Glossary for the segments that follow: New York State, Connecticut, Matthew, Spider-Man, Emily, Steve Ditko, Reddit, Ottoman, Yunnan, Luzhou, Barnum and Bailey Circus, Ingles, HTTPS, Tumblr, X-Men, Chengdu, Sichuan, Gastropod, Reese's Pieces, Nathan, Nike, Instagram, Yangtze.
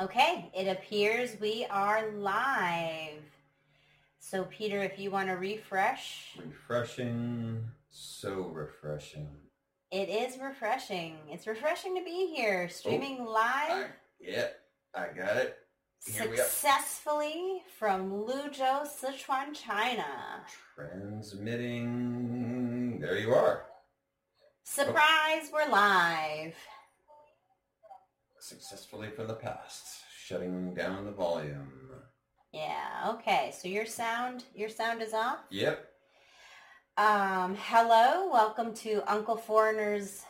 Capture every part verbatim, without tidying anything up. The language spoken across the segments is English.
Okay, it appears we are live. So, Peter, if you want to refresh. Refreshing. So refreshing. It is refreshing. It's refreshing to be here, streaming oh, live. Yep, yeah, I got it. Here successfully from Luzhou, Sichuan, China. Transmitting. There you are. Surprise, oh. We're live. Successfully from the past, shutting down the volume. Yeah, okay. So your sound, your sound is off? Yep. Um, hello, welcome to Uncle Foreigner's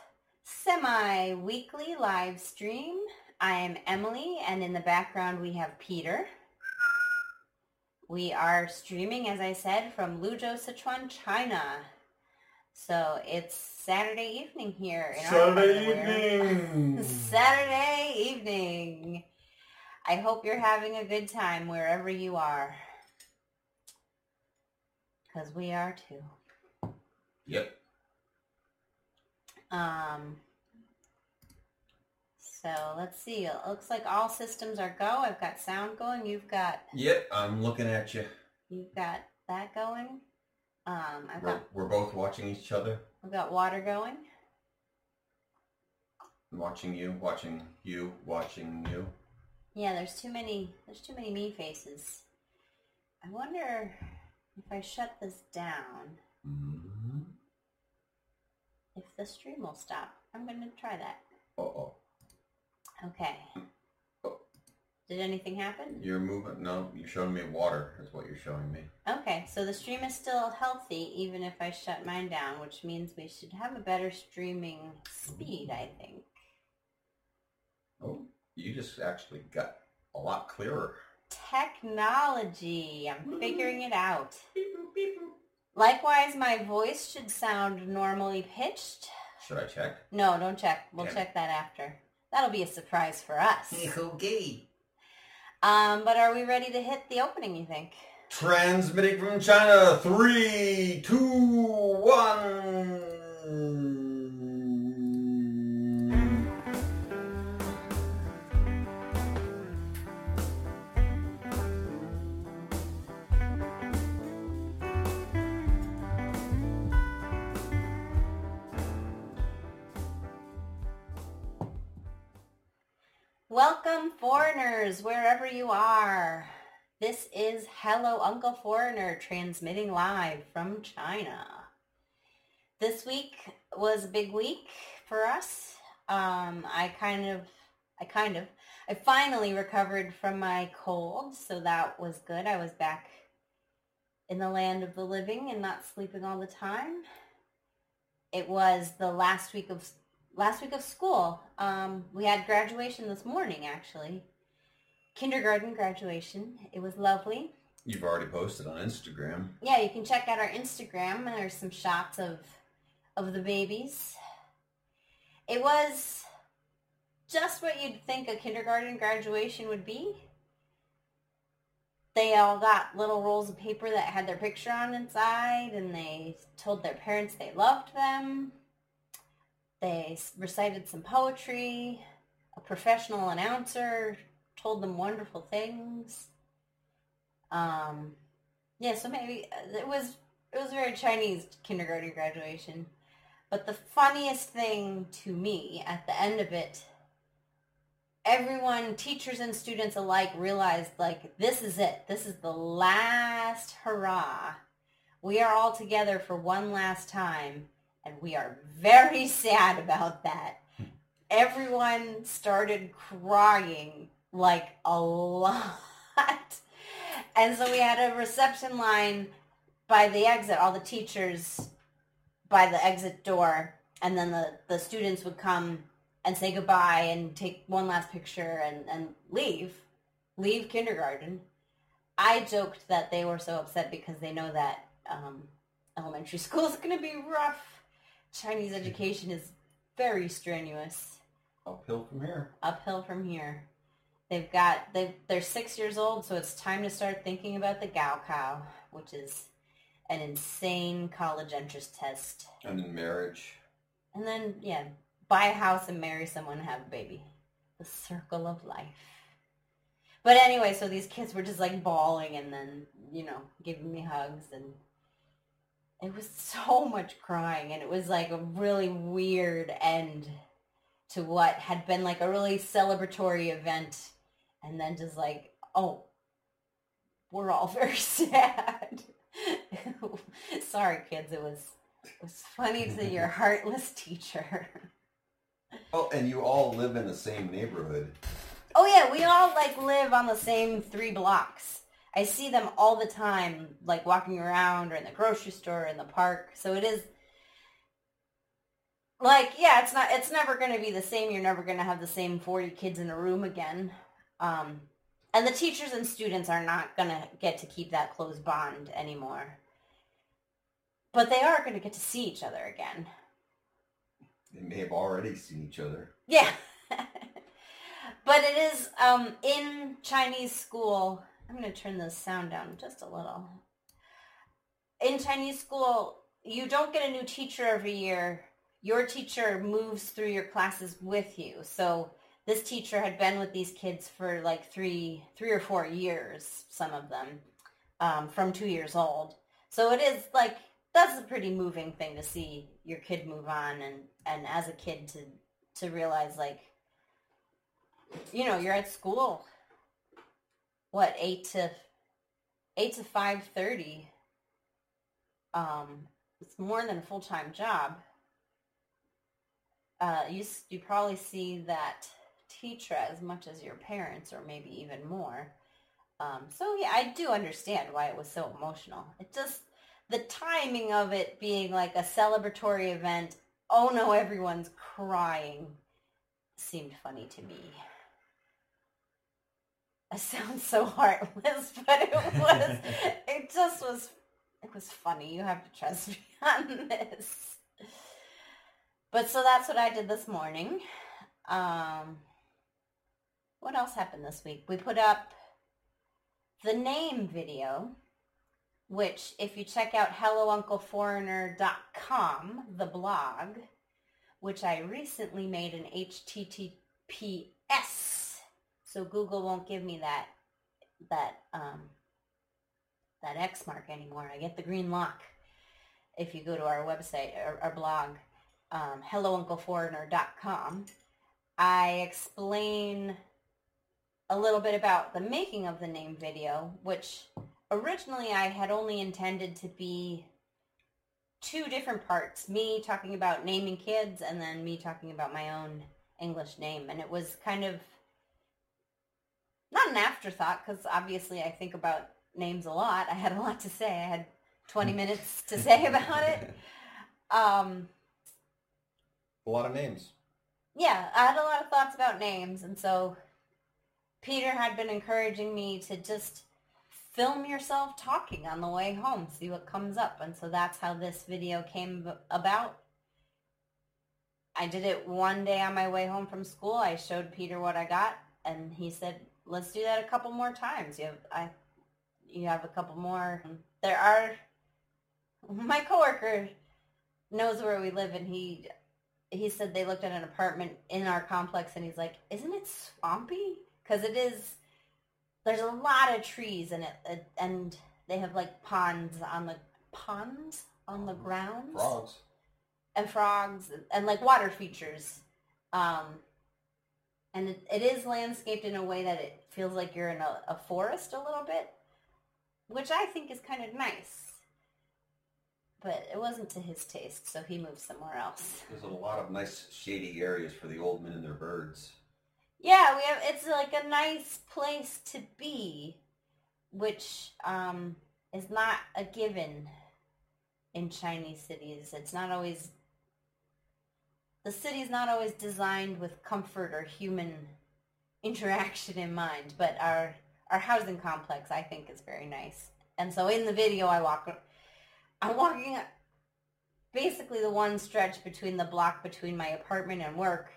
semi-weekly live stream. I am Emily, and in the background we have Peter. We are streaming, as I said, from Luzhou, Sichuan, China. So it's Saturday evening here. In Saturday our evening. Saturday evening. I hope you're having a good time wherever you are. Because we are too. Yep. Um. So let's see. It looks like all systems are go. I've got sound going. You've got... Yep, I'm looking at you. You've got that going. Um, I've we're, got, we're both watching each other. We've got water going. I'm watching you, watching you, watching you. Yeah, there's too many. There's too many me faces. I wonder if I shut this down, mm-hmm. if the stream will stop. I'm gonna try that. Uh oh. Okay. Uh-oh. Did anything happen? You're moving. No, you're showing me water. Is what you're showing me. Okay, so the stream is still healthy, even if I shut mine down, which means we should have a better streaming speed, I think. Oh, you just actually got a lot clearer. Technology. I'm figuring it out. Likewise, my voice should sound normally pitched. Should I check? No, don't check. We'll Damn. check that after. That'll be a surprise for us. Okay. Um, but are we ready to hit the opening, you think? Transmitting from China, three, two, one. Welcome, foreigners, wherever you are. This is Hello, Uncle Foreigner, transmitting live from China. This week was a big week for us. Um, I kind of, I kind of, I finally recovered from my cold, so that was good. I was back in the land of the living and not sleeping all the time. It was the last week of last week of school. Um, we had graduation this morning, actually. Kindergarten graduation. It was lovely. You've already posted on Instagram. Yeah, you can check out our Instagram. There's some shots of of the babies. It was just what you'd think a kindergarten graduation would be. They all got little rolls of paper that had their picture on inside, and they told their parents they loved them. They recited some poetry. A professional announcer told them wonderful things. Um, yeah, so maybe it was it was a very Chinese kindergarten graduation. But the funniest thing to me at the end of it, everyone, teachers and students alike, realized, like, this is it. This is the last hurrah. We are all together for one last time. And we are very sad about that. Everyone started crying, like, a lot. And so we had a reception line by the exit, all the teachers by the exit door. And then the, the students would come and say goodbye and take one last picture and, and leave. Leave kindergarten. I joked that they were so upset because they know that um, elementary school is going to be rough. Chinese education is very strenuous. Uphill from here. Uphill from here. They've got, they've, they're six years old, so it's time to start thinking about the Gaokao, which is an insane college entrance test. And then marriage. And then, yeah, buy a house and marry someone and have a baby. The circle of life. But anyway, so these kids were just like bawling and then, you know, giving me hugs, and it was so much crying, and it was like a really weird end to what had been like a really celebratory event, and then just like, oh, we're all very sad. Sorry, kids. It was it was funny to your heartless teacher. Well, and you all live in the same neighborhood. Oh, yeah. We all, like, live on the same three blocks. I see them all the time, like, walking around or in the grocery store or in the park. So it is, like, yeah, it's not. It's never going to be the same. You're never going to have the same forty kids in a room again. Um, and the teachers and students are not going to get to keep that close bond anymore. But they are going to get to see each other again. They may have already seen each other. Yeah. But it is, um, in Chinese school, I'm going to turn the sound down just a little. In Chinese school, you don't get a new teacher every year. Your teacher moves through your classes with you. So this teacher had been with these kids for like three, three or four years, some of them, um, from two years old. So it is like, that's a pretty moving thing to see your kid move on, and, and as a kid to, to realize, like, you know, you're at school, what, eight to eight to five thirty. Um, it's more than a full time job. Uh, you you probably see that teacher as much as your parents, or maybe even more. Um, so yeah, I do understand why it was so emotional. It just the timing of it being like a celebratory event. Oh no, everyone's crying. Seemed funny to me. I sound so heartless, but it was, it just was, it was funny. You have to trust me on this. But so that's what I did this morning. Um, what else happened this week? We put up the name video, which if you check out hello uncle foreigner dot com, the blog, which I recently made an H T T P S. So Google won't give me that that um, that X mark anymore. I get the green lock if you go to our website, our, our blog, um, hello uncle foreigner dot com. I explain a little bit about the making of the name video, which originally I had only intended to be two different parts, me talking about naming kids and then me talking about my own English name. And it was kind of not an afterthought, because obviously I think about names a lot. I had a lot to say. I had twenty minutes to say about it. Um, a lot of names. Yeah, I had a lot of thoughts about names. And so Peter had been encouraging me to just film yourself talking on the way home, see what comes up. And so that's how this video came about. I did it one day on my way home from school. I showed Peter what I got, and he said, let's do that a couple more times. You have, I, you have a couple more. There are, my coworker knows where we live, and he, he said they looked at an apartment in our complex, and he's like, isn't it swampy? Because it is, there's a lot of trees in it, and they have like ponds on the, ponds on the grounds? Frogs. And frogs, and like water features. Um, And it, it is landscaped in a way that it feels like you're in a, a forest a little bit, which I think is kind of nice. But it wasn't to his taste, so he moved somewhere else. There's a lot of nice shady areas for the old men and their birds. Yeah, we have. It's like a nice place to be, which um, is not a given in Chinese cities. It's not always... The city's not always designed with comfort or human interaction in mind, but our, our housing complex, I think, is very nice. And so in the video, I walk, I'm walking basically the one stretch between the block between my apartment and work,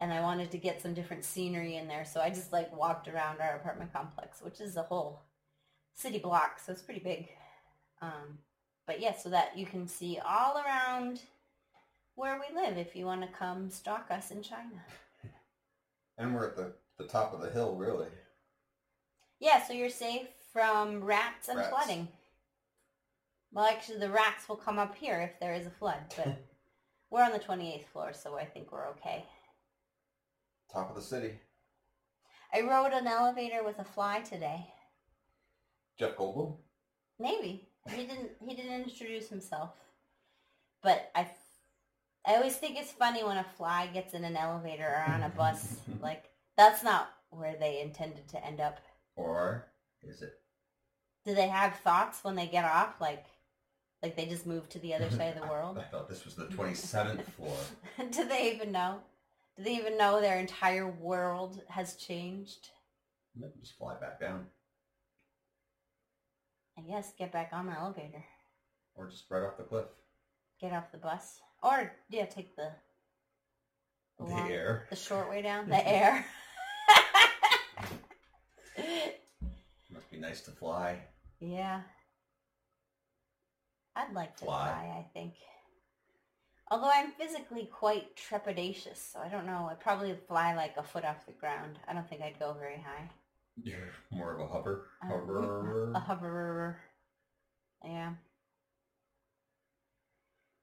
and I wanted to get some different scenery in there, so I just, like, walked around our apartment complex, which is a whole city block, so it's pretty big. Um, but, yeah, so that you can see all around where we live if you want to come stalk us in China. And we're at the, the top of the hill, really. Yeah, so you're safe from rats and rats. flooding. Well, actually, the rats will come up here if there is a flood, but we're on the twenty-eighth floor, so I think we're okay. Top of the city. I rode an elevator with a fly today. Jeff Goldblum? Maybe. He didn't He didn't introduce himself. But I, I always think it's funny when a fly gets in an elevator or on a bus. Like, that's not where they intended to end up. Or is it? Do they have thoughts when they get off? Like, like they just moved to the other side of the world? I, I thought this was the twenty-seventh floor. Do they even know? Do they even know their entire world has changed? Maybe just fly back down. I guess get back on the elevator. Or just right off the cliff. Get off the bus. Or, yeah, take the... The, the long, air. The short way down. The air. Must be nice to fly. Yeah. I'd like to fly, fly I think. Although I'm physically quite trepidatious, so I don't know. I'd probably fly like a foot off the ground. I don't think I'd go very high. You're more of a hover. Hover. A hover. Yeah.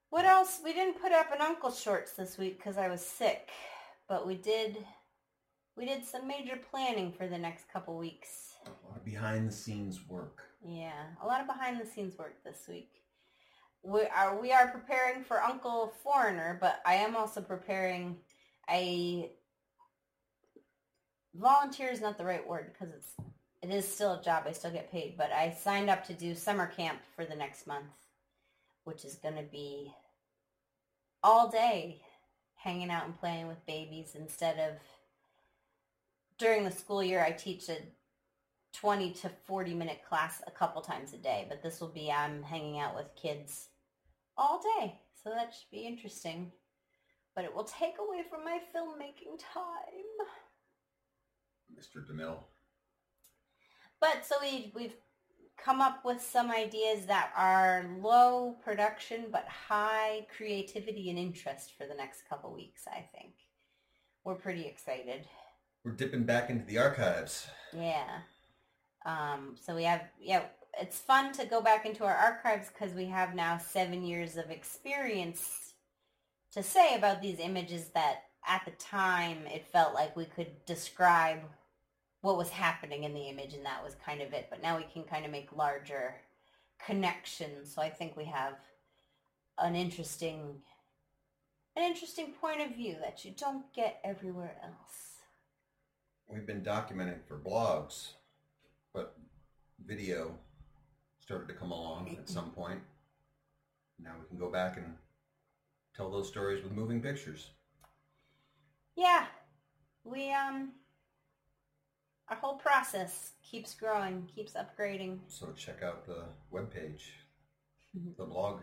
What else? We didn't put up an Uncle Shorts this week because I was sick. But we did we did some major planning for the next couple weeks. A lot of behind-the-scenes work. Yeah, a lot of behind-the-scenes work this week. We are we are preparing for Uncle Foreigner, but I am also preparing a volunteer is not the right word because it's it is still a job. I still get paid, but I signed up to do summer camp for the next month, which is going to be all day hanging out and playing with babies instead of during the school year. I teach a twenty to forty minute class a couple times a day, but this will be I'm hanging out with kids all day, so that should be interesting, but it will take away from my filmmaking time, Mister DeMille. But so we, we've come up with some ideas that are low production but high creativity and interest for the next couple weeks. I think we're pretty excited. We're dipping back into the archives. Yeah. Um, so we have, yeah, it's fun to go back into our archives because we have now seven years of experience to say about these images that at the time it felt like we could describe what was happening in the image and that was kind of it. But now we can kind of make larger connections. So I think we have an interesting, an interesting point of view that you don't get everywhere else. We've been documenting for blogs. But video started to come along at some point. Now we can go back and tell those stories with moving pictures. Yeah. We, um, our whole process keeps growing, keeps upgrading. So check out the webpage, mm-hmm. the blog.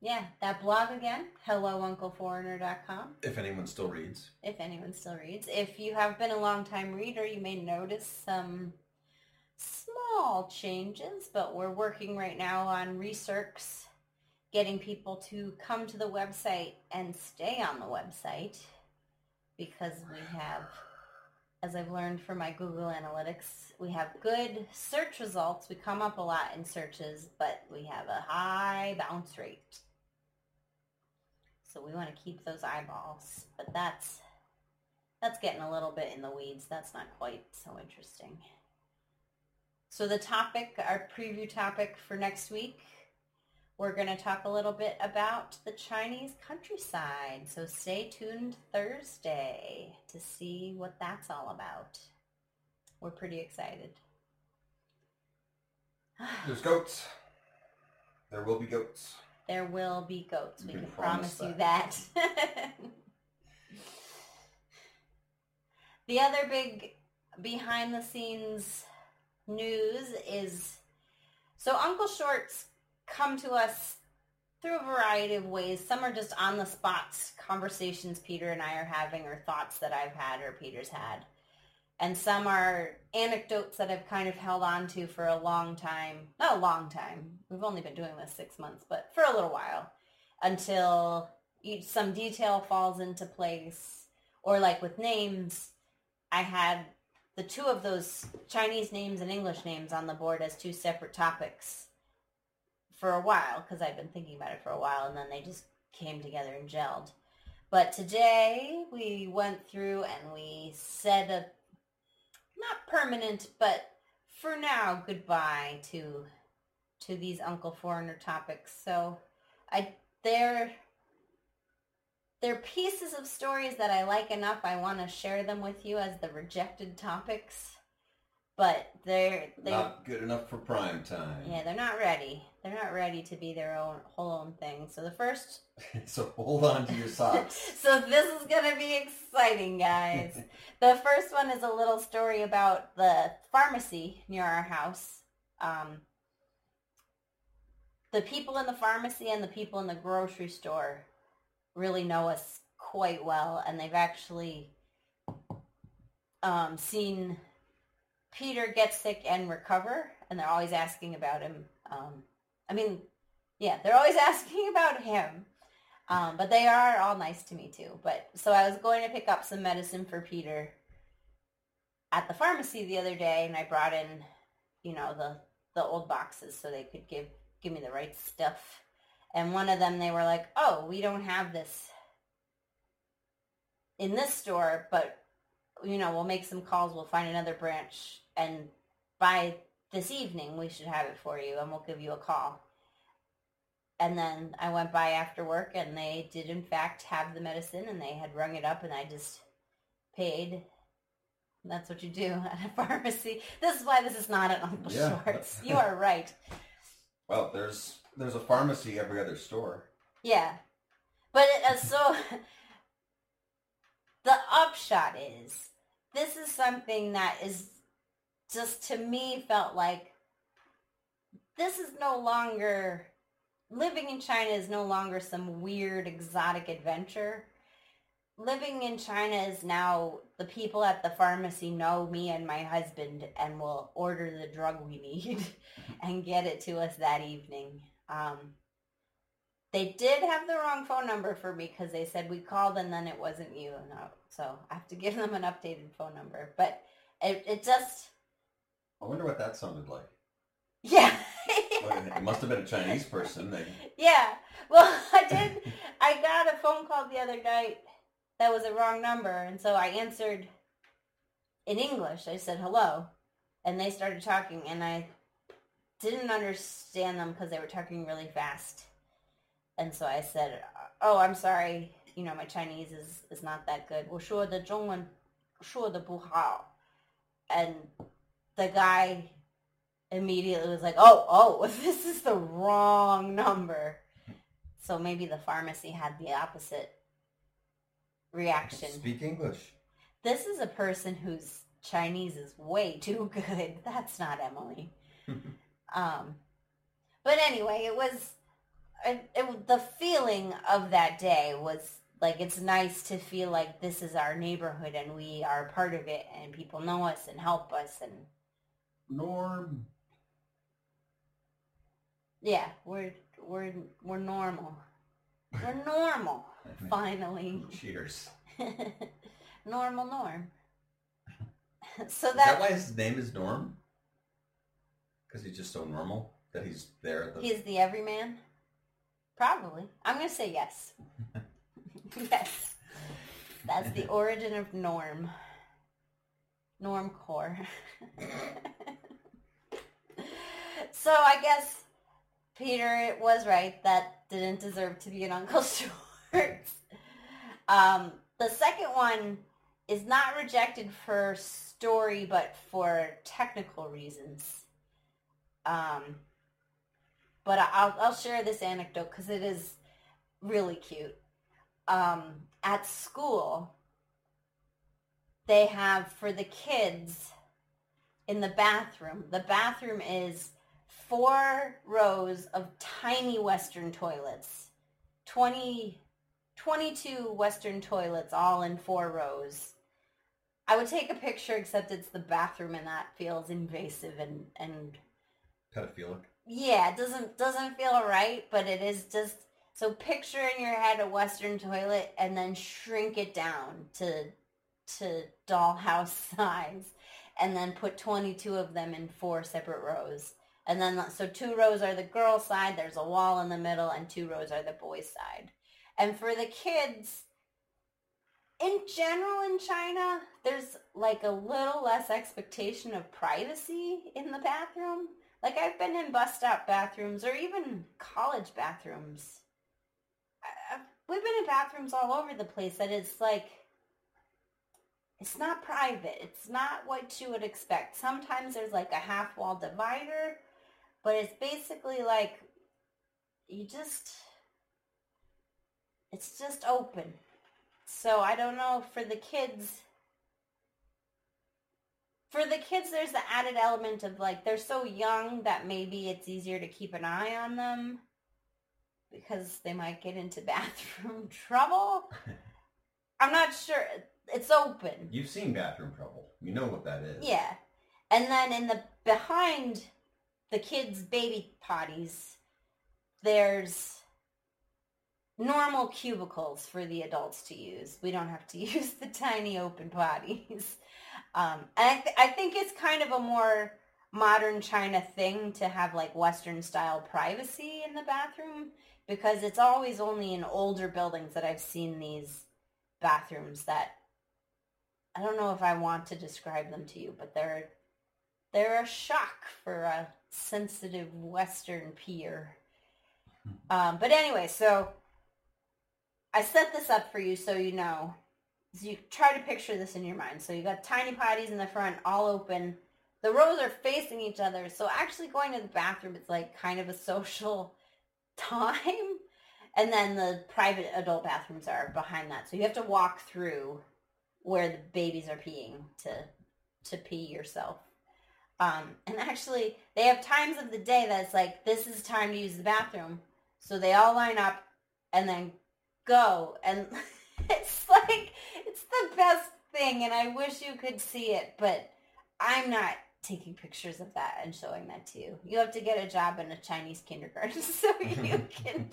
Yeah, that blog again, hello uncle foreigner dot com. If anyone still reads. If anyone still reads. If you have been a long-time reader, you may notice some... small changes, but we're working right now on research, getting people to come to the website and stay on the website because we have, as I've learned from my Google Analytics, we have good search results. We come up a lot in searches, but we have a high bounce rate. So we want to keep those eyeballs, but that's that's getting a little bit in the weeds. That's not quite so interesting. So the topic, our preview topic for next week, we're going to talk a little bit about the Chinese countryside. So stay tuned Thursday to see what that's all about. We're pretty excited. There's goats. There will be goats. There will be goats. We, we can promise, promise that. you that. The other big behind-the-scenes news is, so Uncle Shorts come to us through a variety of ways. Some are just on the spot conversations Peter and I are having, or thoughts that I've had or Peter's had, and some are anecdotes that I've kind of held on to for a long time. Not a long time, we've only been doing this six months, but for a little while, until each, some detail falls into place. Or like with names, I had the two of those Chinese names and English names on the board as two separate topics for a while, because I've been thinking about it for a while, and then they just came together and gelled. But today we went through and we said a not permanent, but for now, goodbye to to these Uncle Foreigner topics. So I they're they're pieces of stories that I like enough. I want to share them with you as the rejected topics, but they're they're not good enough for prime time. Yeah, they're not ready. They're not ready to be their own whole own thing. So the first... so hold on to your socks. So this is going to be exciting, guys. The first one is a little story about the pharmacy near our house. Um, the people in the pharmacy and the people in the grocery store really know us quite well, and they've actually um, seen Peter get sick and recover, and they're always asking about him. Um, I mean, yeah, they're always asking about him, um, but they are all nice to me too. But so I was going to pick up some medicine for Peter at the pharmacy the other day, and I brought in, you know, the, the old boxes so they could give, give me the right stuff. And one of them, they were like, oh, we don't have this in this store, but, you know, we'll make some calls, we'll find another branch, and buy this evening, we should have it for you, and we'll give you a call. And then I went by after work, and they did, in fact, have the medicine, and they had rung it up, and I just paid. That's what you do at a pharmacy. This is why this is not at Uncle yeah. Shorts. You are right. Well, there's there's a pharmacy every other store. Yeah. But it, uh, so the upshot is, this is something that is just to me felt like this is no longer, living in China is no longer some weird exotic adventure. Living in China is now the people at the pharmacy know me and my husband and will order the drug we need and get it to us that evening. Um, they did have the wrong phone number for me because they said we called and then it wasn't you. No, so I have to give them an updated phone number. But it, it just... I wonder what that sounded like. Yeah. Well, it must have been a Chinese person. They... Yeah. Well, I did. I got a phone call the other night that was a wrong number, and so I answered in English. I said, hello, and they started talking, and I didn't understand them because they were talking really fast. And so I said, oh, I'm sorry. You know, my Chinese is, is not that good. 我说的中文说的不好. And... the guy immediately was like, oh, oh, this is the wrong number. So maybe the pharmacy had the opposite reaction. Speak English. This is a person whose Chinese is way too good. That's not Emily. um, but anyway, it was it, it, the feeling of that day was like, it's nice to feel like this is our neighborhood and we are part of it and people know us and help us and... Norm. Yeah, we're we're we're normal. We're normal. Finally. Cheers. Normal Norm. So that, is that why his name is Norm? Because he's just so normal that he's there. At the... He's the everyman. Probably. I'm gonna say yes. Yes. That's the origin of Norm. Normcore. So I guess Peter was right. That didn't deserve to be an Uncle Shorts. Um, the second one is not rejected for story, but for technical reasons. Um, but I'll, I'll share this anecdote because it is really cute. Um, at school, they have, for the kids, in the bathroom, the bathroom is four rows of tiny Western toilets, twenty, twenty-two Western toilets, all in four rows. I would take a picture, except it's the bathroom, and that feels invasive and... and pedophilic. Yeah, it doesn't, doesn't feel right, but it is just... So picture in your head a Western toilet and then shrink it down to to dollhouse size. and then put twenty-two of them in four separate rows. And then, so two rows are the girls' side, there's a wall in the middle, and two rows are the boys' side. And for the kids, in general in China, there's like a little less expectation of privacy in the bathroom. Like, I've been in bus stop bathrooms or even college bathrooms. I, we've been in bathrooms all over the place that it's like, it's not private. It's not what you would expect. Sometimes there's like a half wall divider, but it's basically like, you just, it's just open. So I don't know, for the kids, for the kids there's the added element of like, they're so young that maybe it's easier to keep an eye on them because they might get into bathroom trouble. I'm not sure. It's open. You've seen bathroom trouble. You know what that is. Yeah. And then in the, behind the kids' baby potties, there's normal cubicles for the adults to use. We don't have to use the tiny open potties. Um, and I, th- I think it's kind of a more modern China thing to have like Western-style privacy in the bathroom, because it's always only in older buildings that I've seen these bathrooms that, I don't know if I want to describe them to you, but they're they're a shock for a sensitive Western peer. Um, but anyway, so I set this up for you so you know. So you try to picture this in your mind. So you got tiny potties in the front, all open. The rows are facing each other. So actually going to the bathroom, it's like kind of a social time. And then the private adult bathrooms are behind that. So you have to walk through where the babies are peeing to to pee yourself. Um, and actually, they have times of the day that it's like, this is time to use the bathroom. So they all line up and then go. And it's like, it's the best thing, and I wish you could see it, but I'm not taking pictures of that and showing that to you. You have to get a job in a Chinese kindergarten so you can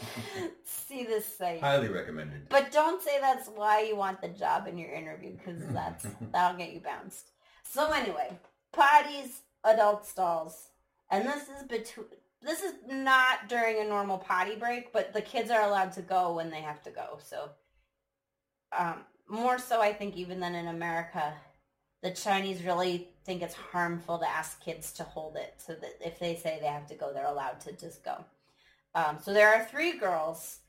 see this site. Highly recommended. But don't say that's why you want the job in your interview, because that's that'll get you bounced. So anyway, potties, adult stalls, and this is between. This is not during a normal potty break, but the kids are allowed to go when they have to go. So, um, more so, I think, even than in America. The Chinese really think it's harmful to ask kids to hold it, so that if they say they have to go, they're allowed to just go. Um, so there are three girls,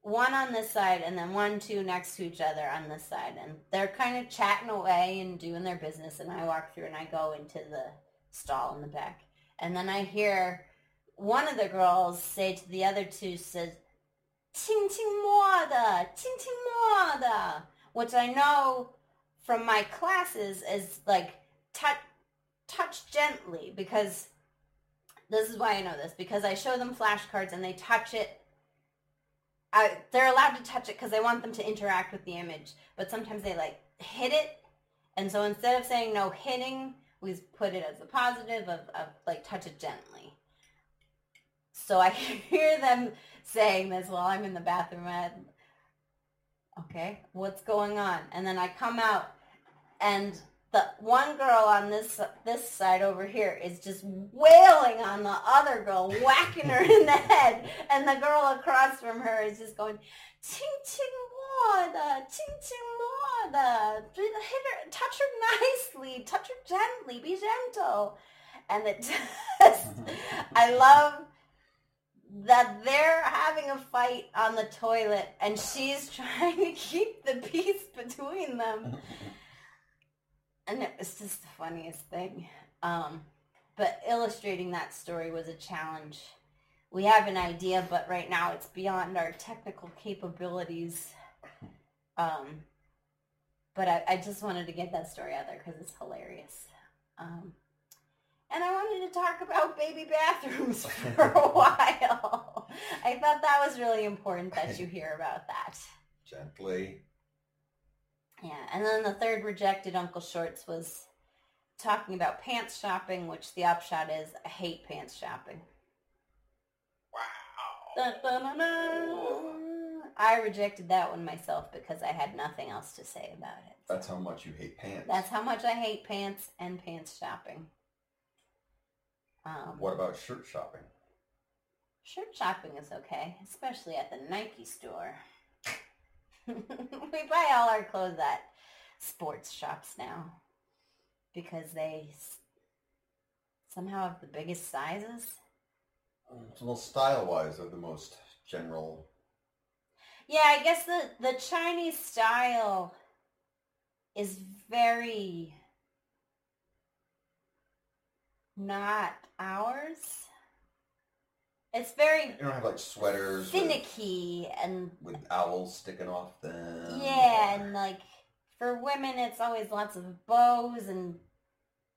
one on this side and then one, two next to each other on this side. And they're kind of chatting away and doing their business. And I walk through and I go into the stall in the back. And then I hear one of the girls say to the other two, says, "Qing qing mo de, qing qing mo de," which I know from my classes is like touch, touch gently, because this is why I know this, because I show them flashcards and they touch it. I, they're allowed to touch it because I want them to interact with the image, but sometimes they like hit it. And so instead of saying no hitting, we put it as a positive of, of like touch it gently. So I hear them saying this while I'm in the bathroom at, okay, what's going on? And then I come out, and the one girl on this this side over here is just wailing on the other girl, whacking her in the head. And the girl across from her is just going, "Ching ching water, ching ching water. Hit her, touch her nicely, touch her gently, be gentle." And it just, I love that they're having a fight on the toilet and she's trying to keep the peace between them. And it was just the funniest thing. Um, but illustrating that story was a challenge. We have an idea, but right now it's beyond our technical capabilities. Um, but I, I just wanted to get that story out there because it's hilarious. Um, And I wanted to talk about baby bathrooms for a while. I thought that was really important that you hear about that. Gently. Yeah, and then the third rejected Uncle Shorts was talking about pants shopping, which the upshot is, I hate pants shopping. Wow. Dun, dun, dun, dun. I rejected that one myself because I had nothing else to say about it. So. That's how much you hate pants. That's how much I hate pants and pants shopping. Um, what about shirt shopping? Shirt shopping is okay, especially at the Nike store. We buy all our clothes at sports shops now because they s- somehow have the biggest sizes. Well, style-wise, they're the most general. Yeah, I guess the, the Chinese style is very not ours. It's very... You don't have, like, sweaters... Finicky with, and... With owls sticking off them. Yeah, or... and, like, for women, it's always lots of bows, and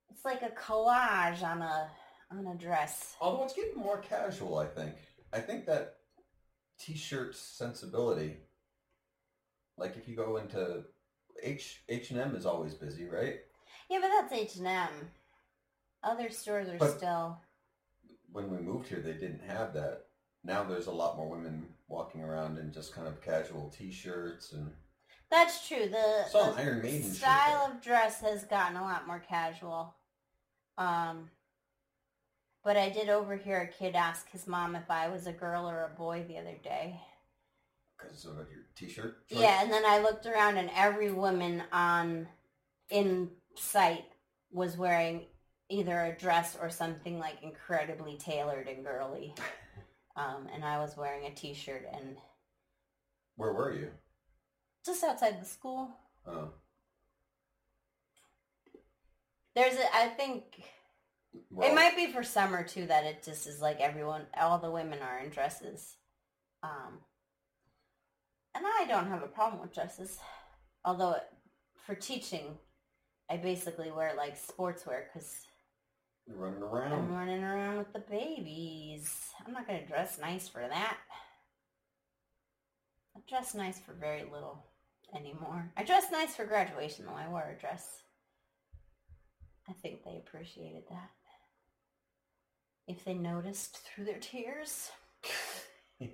it's like a collage on a... on a dress. Although it's getting more casual, I think. I think that t-shirt sensibility, like if you go into H H and M is always busy, right? Yeah, but that's H and M. Other stores are but still... When we moved here, they didn't have that. Now there's a lot more women walking around in just kind of casual t-shirts and... That's true. The, the Iron Maiden style shirt. Of dress has gotten a lot more casual. Um... But I did overhear a kid ask his mom if I was a girl or a boy the other day. Because of your t-shirt? Choice? Yeah, and then I looked around and every woman on in sight was wearing either a dress or something like incredibly tailored and girly. um, and I was wearing a t-shirt and... Where were you? Just outside the school. Oh. There's a... I think... Well, it might be for summer, too, that it just is like everyone, all the women are in dresses. Um, and I don't have a problem with dresses. Although, it, for teaching, I basically wear, like, sportswear because... You're running around. I'm running around with the babies. I'm not going to dress nice for that. I dress nice for very little anymore. I dress nice for graduation, though. I wore a dress. I think they appreciated that. If they noticed through their tears. It's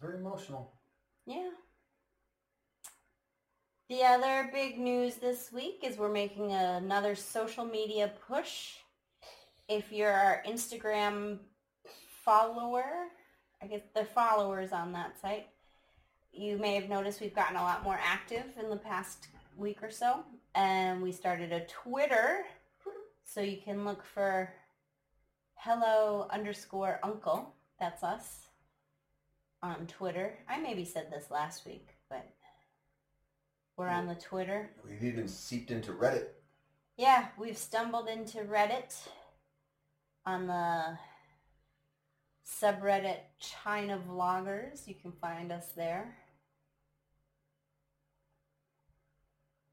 very emotional. Yeah. The other big news this week is we're making another social media push. If you're our Instagram follower, I guess they're followers on that site, you may have noticed we've gotten a lot more active in the past week or so. And we started a Twitter... So you can look for hello underscore uncle. That's us on Twitter. I maybe said this last week, but we're on the Twitter. We've even seeped into Reddit. Yeah, we've stumbled into Reddit on the subreddit China Vloggers. You can find us there.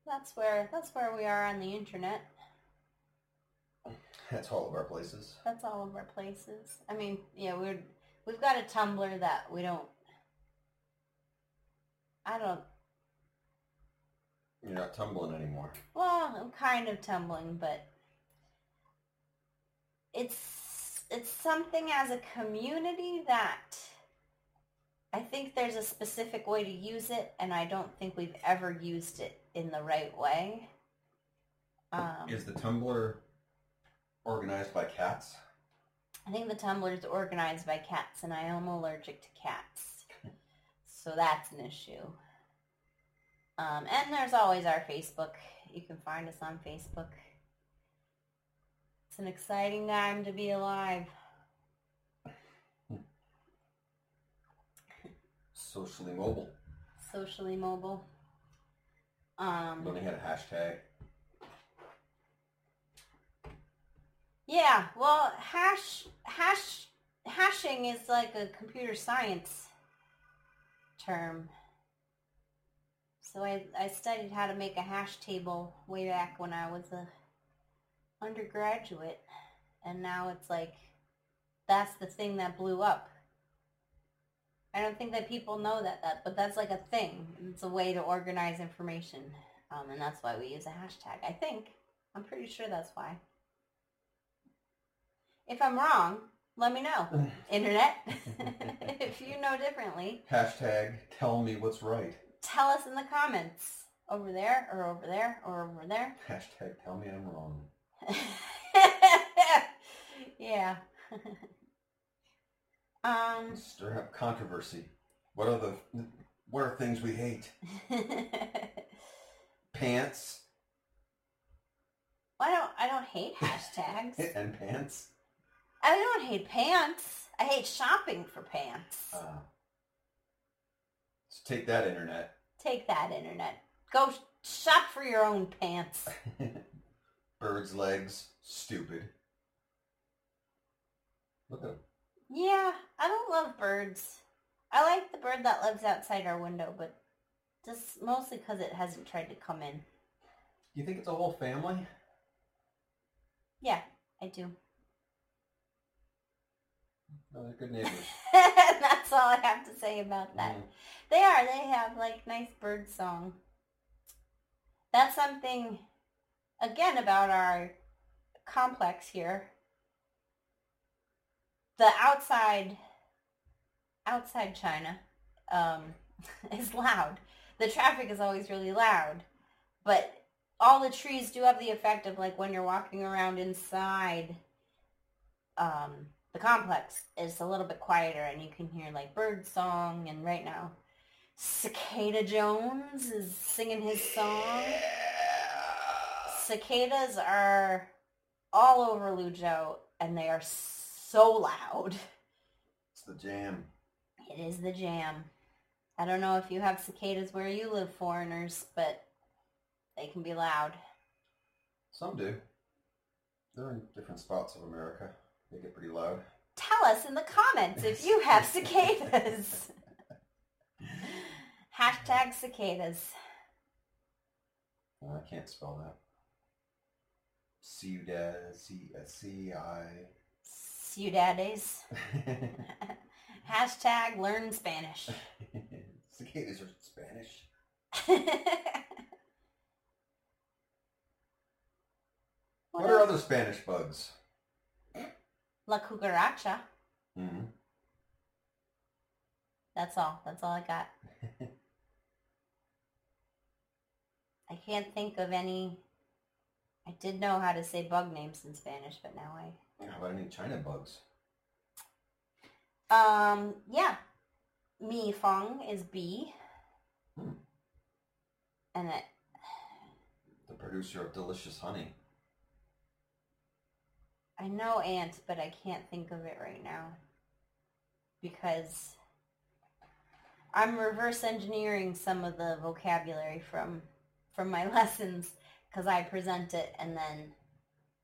That's where that's where we are on the internet. That's all of our places. That's all of our places. I mean, yeah, we're we've got a Tumblr that we don't. I don't. You're not tumbling anymore. Well, I'm kind of tumbling, but it's it's something as a community that I think there's a specific way to use it, and I don't think we've ever used it in the right way. Um, Is the Tumblr organized by cats? I think the Tumblr is organized by cats, and I am allergic to cats. So that's an issue. Um, and there's always our Facebook. You can find us on Facebook. It's an exciting time to be alive. Socially mobile. Socially mobile. Um, Don't they have a hashtag? Yeah, well, hash, hash, hashing is like a computer science term. So I, I studied how to make a hash table way back when I was a undergraduate, and now it's like that's the thing that blew up. I don't think that people know that, that but that's like a thing. It's a way to organize information, um, and that's why we use a hashtag. I think I'm pretty sure that's why. If I'm wrong, Let me know, internet, if you know differently. Hashtag tell me what's right. Tell us in the comments. Over there, or over there, or over there. Hashtag tell me I'm wrong. Yeah. um. Stir up controversy. What are the, what are things we hate? Pants. Well, I don't, I don't hate hashtags. And pants? I don't hate pants. I hate shopping for pants. Uh, so take that, internet. Take that, internet. Go shop for your own pants. Bird's legs, stupid. Look at them. Yeah, I don't love birds. I like the bird that lives outside our window, but just mostly because it hasn't tried to come in. You think it's a whole family? Yeah, I do. No, they're good neighbors. That's all I have to say about that. Mm. They are. They have, like, nice bird song. That's something, again, about our complex here. The outside, outside China um, is loud. The traffic is always really loud. But all the trees do have the effect of, like, when you're walking around inside, um... the complex is a little bit quieter, and you can hear, like, bird song, and right now, Cicada Jones is singing his song. Yeah. Cicadas are all over Luzhou, and they are so loud. It's the jam. It is the jam. I don't know if you have cicadas where you live, foreigners, but they can be loud. Some do. They're in different spots of America. They get pretty loud. Tell us in the comments if you have cicadas. Hashtag cicadas. Well, I can't spell that. C U D A C I. Ciudades. Hashtag learn Spanish. Cicadas are Spanish. What, what are other Spanish bugs? La cucaracha. Mm-hmm. That's all. That's all I got. I can't think of any. I did know how to say bug names in Spanish, but now I... How about any China bugs? Um, yeah. Mi fong is bee. Hmm. And it... The producer of delicious honey. I know ant, but I can't think of it right now because I'm reverse engineering some of the vocabulary from from my lessons because I present it and then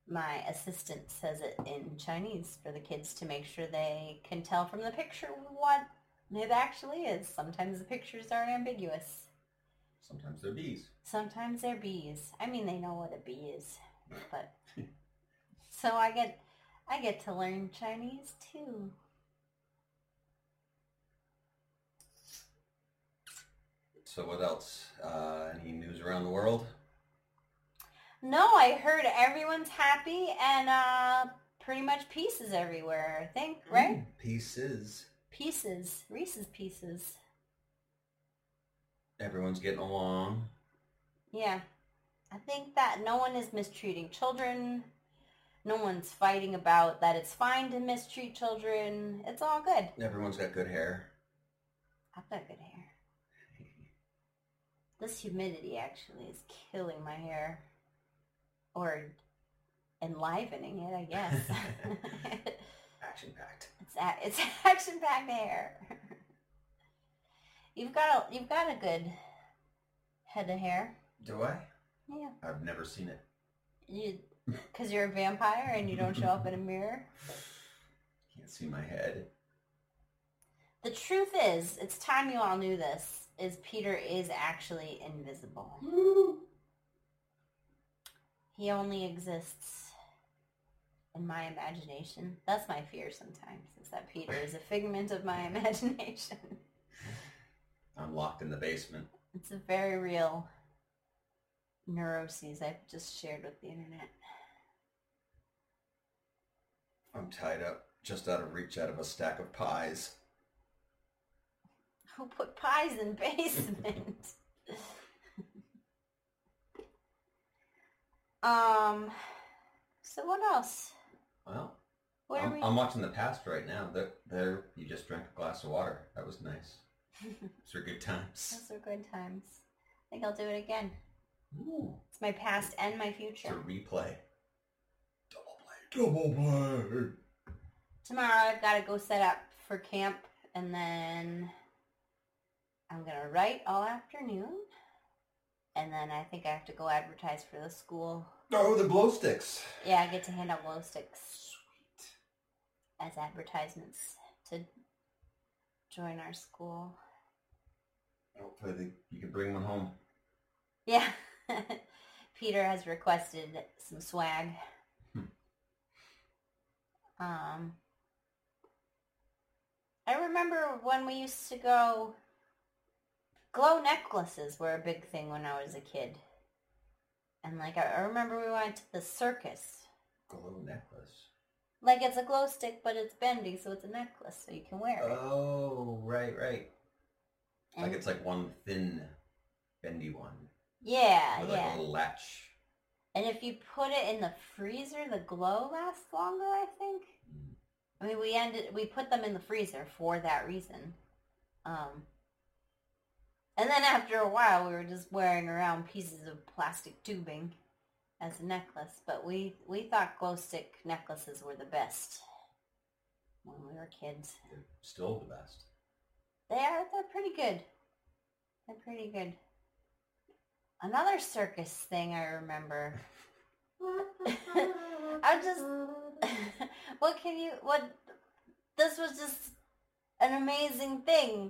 my assistant says it in Chinese for the kids to make sure they can tell from the picture what it actually is. Sometimes the pictures are ambiguous. Sometimes they're bees. Sometimes they're bees. I mean, they know what a bee is, but... So I get, I get to learn Chinese too. So what else? Uh, any news around the world? No, I heard everyone's happy and uh, pretty much peace is everywhere. I think, right? Mm, pieces. Pieces. Reese's Pieces. Everyone's getting along. Yeah, I think that no one is mistreating children. No one's fighting about that it's fine to mistreat children. It's all good. Everyone's got good hair. I've got good hair. This humidity actually is killing my hair. Or enlivening it, I guess. Action-packed. It's a- it's action-packed hair. You've got a you've got a good head of hair. Do I? Yeah. I've never seen it. You... Because you're a vampire and you don't show up in a mirror? Can't see my head. The truth is, it's time you all knew this, is Peter is actually invisible. Woo! He only exists in my imagination. That's my fear sometimes, is that Peter is a figment of my imagination. I'm locked in the basement. It's a very real neuroses I've just shared with the internet. I'm tied up just out of reach out of a stack of pies. Who put pies in basement? um. So what else? Well, what I'm, are we... I'm watching The Past right now. There, there. You just drank a glass of water. That was nice. Those were good times. Those were good times. I think I'll do it again. Ooh. It's my past and my future. It's a replay. Double play. Double play. Tomorrow I've got to go set up for camp, and then I'm going to write all afternoon. And then I think I have to go advertise for the school. Oh, the glow sticks. Yeah, I get to hand out glow sticks. Sweet. As advertisements to join our school. Hopefully they, you can bring one home. Yeah. Peter has requested some swag. Hmm. Um, I remember when we used to go... Glow necklaces were a big thing when I was a kid. And, like, I remember we went to the circus. Glow necklace? Like, it's a glow stick, but it's bendy, so it's a necklace, so you can wear it. Oh, right, right. And like, it's, like, one thin, bendy one. Yeah, with, like, yeah. With, like, a little latch. And if you put it in the freezer, the glow lasts longer, I think. Mm. I mean, we ended, we put them in the freezer for that reason. Um... And then after a while, we were just wearing around pieces of plastic tubing as a necklace. But we, we thought glow stick necklaces were the best when we were kids. They're still the best. They are. They're pretty good. They're pretty good. Another circus thing I remember. I just... what can you... What? This was just an amazing thing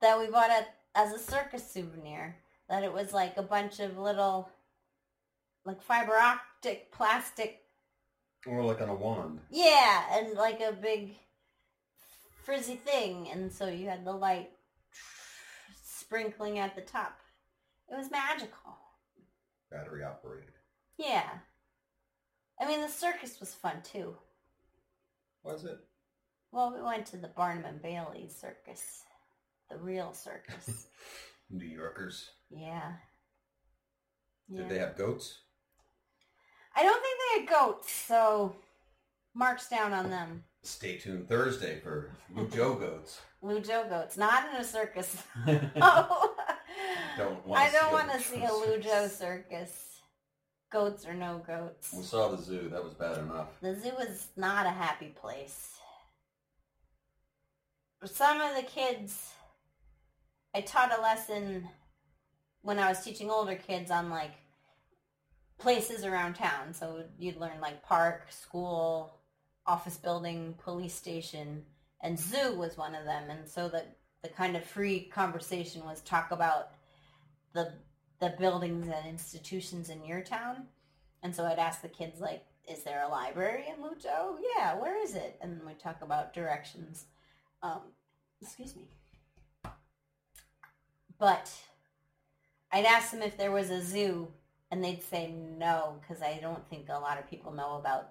that we bought at... as a circus souvenir, that it was like a bunch of little, like fiber optic plastic. Or like on a wand. Yeah, and like a big frizzy thing, and so you had the light sprinkling at the top. It was magical. Battery operated. Yeah. I mean, the circus was fun too. Was it? Well, we went to the Barnum and Bailey Circus. The real circus. New Yorkers. Yeah. yeah. Did they have goats? I don't think they had goats, so marks down on them. Stay tuned Thursday for Luzhou goats. Luzhou goats. Not in a circus. Oh. don't want I don't want to see a Luzhou circus. Goats or no goats. We saw the zoo. That was bad enough. The zoo is not a happy place. Some of the kids... I taught a lesson when I was teaching older kids on, like, places around town. So you'd learn, like, park, school, office building, police station, and zoo was one of them. And so the, the kind of free conversation was talk about the the buildings and institutions in your town. And so I'd ask the kids, like, is there a library in Luzhou? Yeah, where is it? And we'd talk about directions. Um, excuse me. But I'd ask them if there was a zoo, and they'd say no, because I don't think a lot of people know about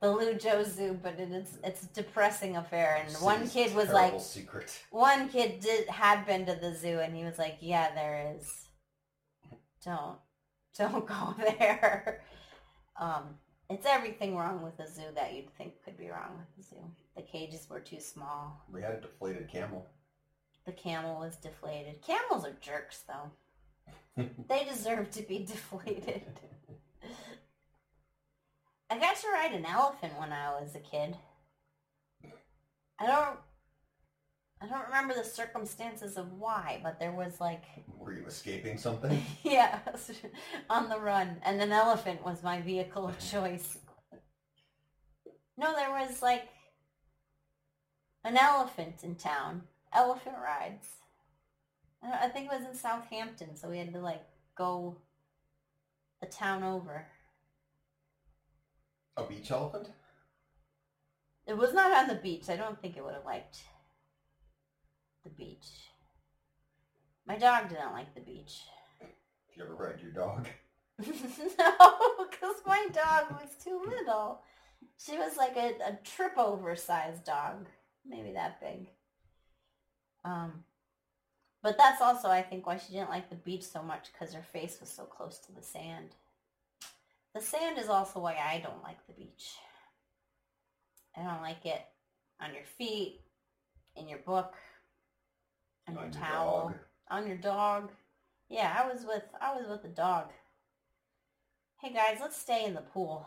the Luzhou Zoo, but it is, it's a depressing affair. And one kid was like, secret. one kid did had been to the zoo, and he was like, yeah, there is. Don't, don't go there. Um, it's everything wrong with a zoo that you'd think could be wrong with a zoo. The cages were too small. We had a deflated camel. The camel was deflated. Camels are jerks, though. They deserve to be deflated. I got to ride an elephant when I was a kid. I don't... I don't remember the circumstances of why, but there was, like... Were you escaping something? Yeah, on the run. And an elephant was my vehicle of choice. No, there was, like, an elephant in town. Elephant rides. I think it was in Southampton, so we had to, like, go the town over. A beach elephant? It was not on the beach. I don't think it would have liked the beach. My dog didn't like the beach. Did you ever ride your dog? No, because my dog was too little. She was like a, a trip oversized dog, maybe that big. Um, but that's also, I think, why she didn't like the beach so much, because her face was so close to the sand. The sand is also why I don't like the beach. I don't like it on your feet, in your book, on, on your, your towel, dog. on your dog. Yeah, I was with I was with a dog. Hey guys, let's stay in the pool.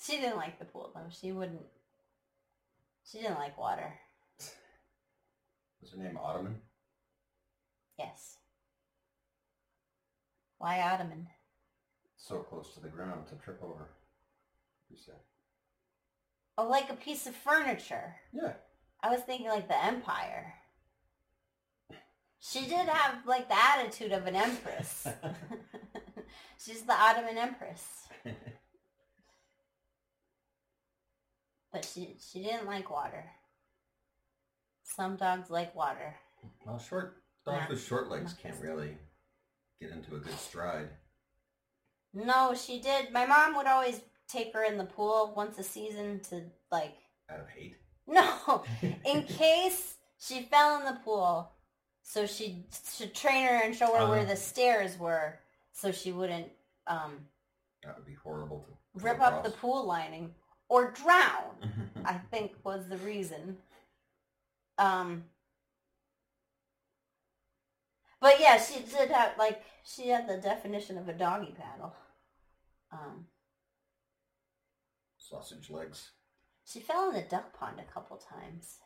She didn't like the pool though. She wouldn't. She didn't like water. Was her name Ottoman? Yes. Why Ottoman? So close to the ground to trip over, you said. Oh, like a piece of furniture. Yeah. I was thinking like the Empire. She did have like the attitude of an empress. She's the Ottoman empress. But she she didn't like water. Some dogs like water. Well, short dogs yeah. with short legs can't really get into a good stride. No, she did. My mom would always take her in the pool once a season to, like... Out of hate? No. In case she fell in the pool, so she should train her and show her um, where the stairs were, so she wouldn't... Um, that would be horrible to... Rip across. Up the pool lining. Or drown, I think was the reason. Um... But yeah, she did have, like, she had the definition of a doggy paddle. Um, Sausage legs. She fell in the duck pond a couple times.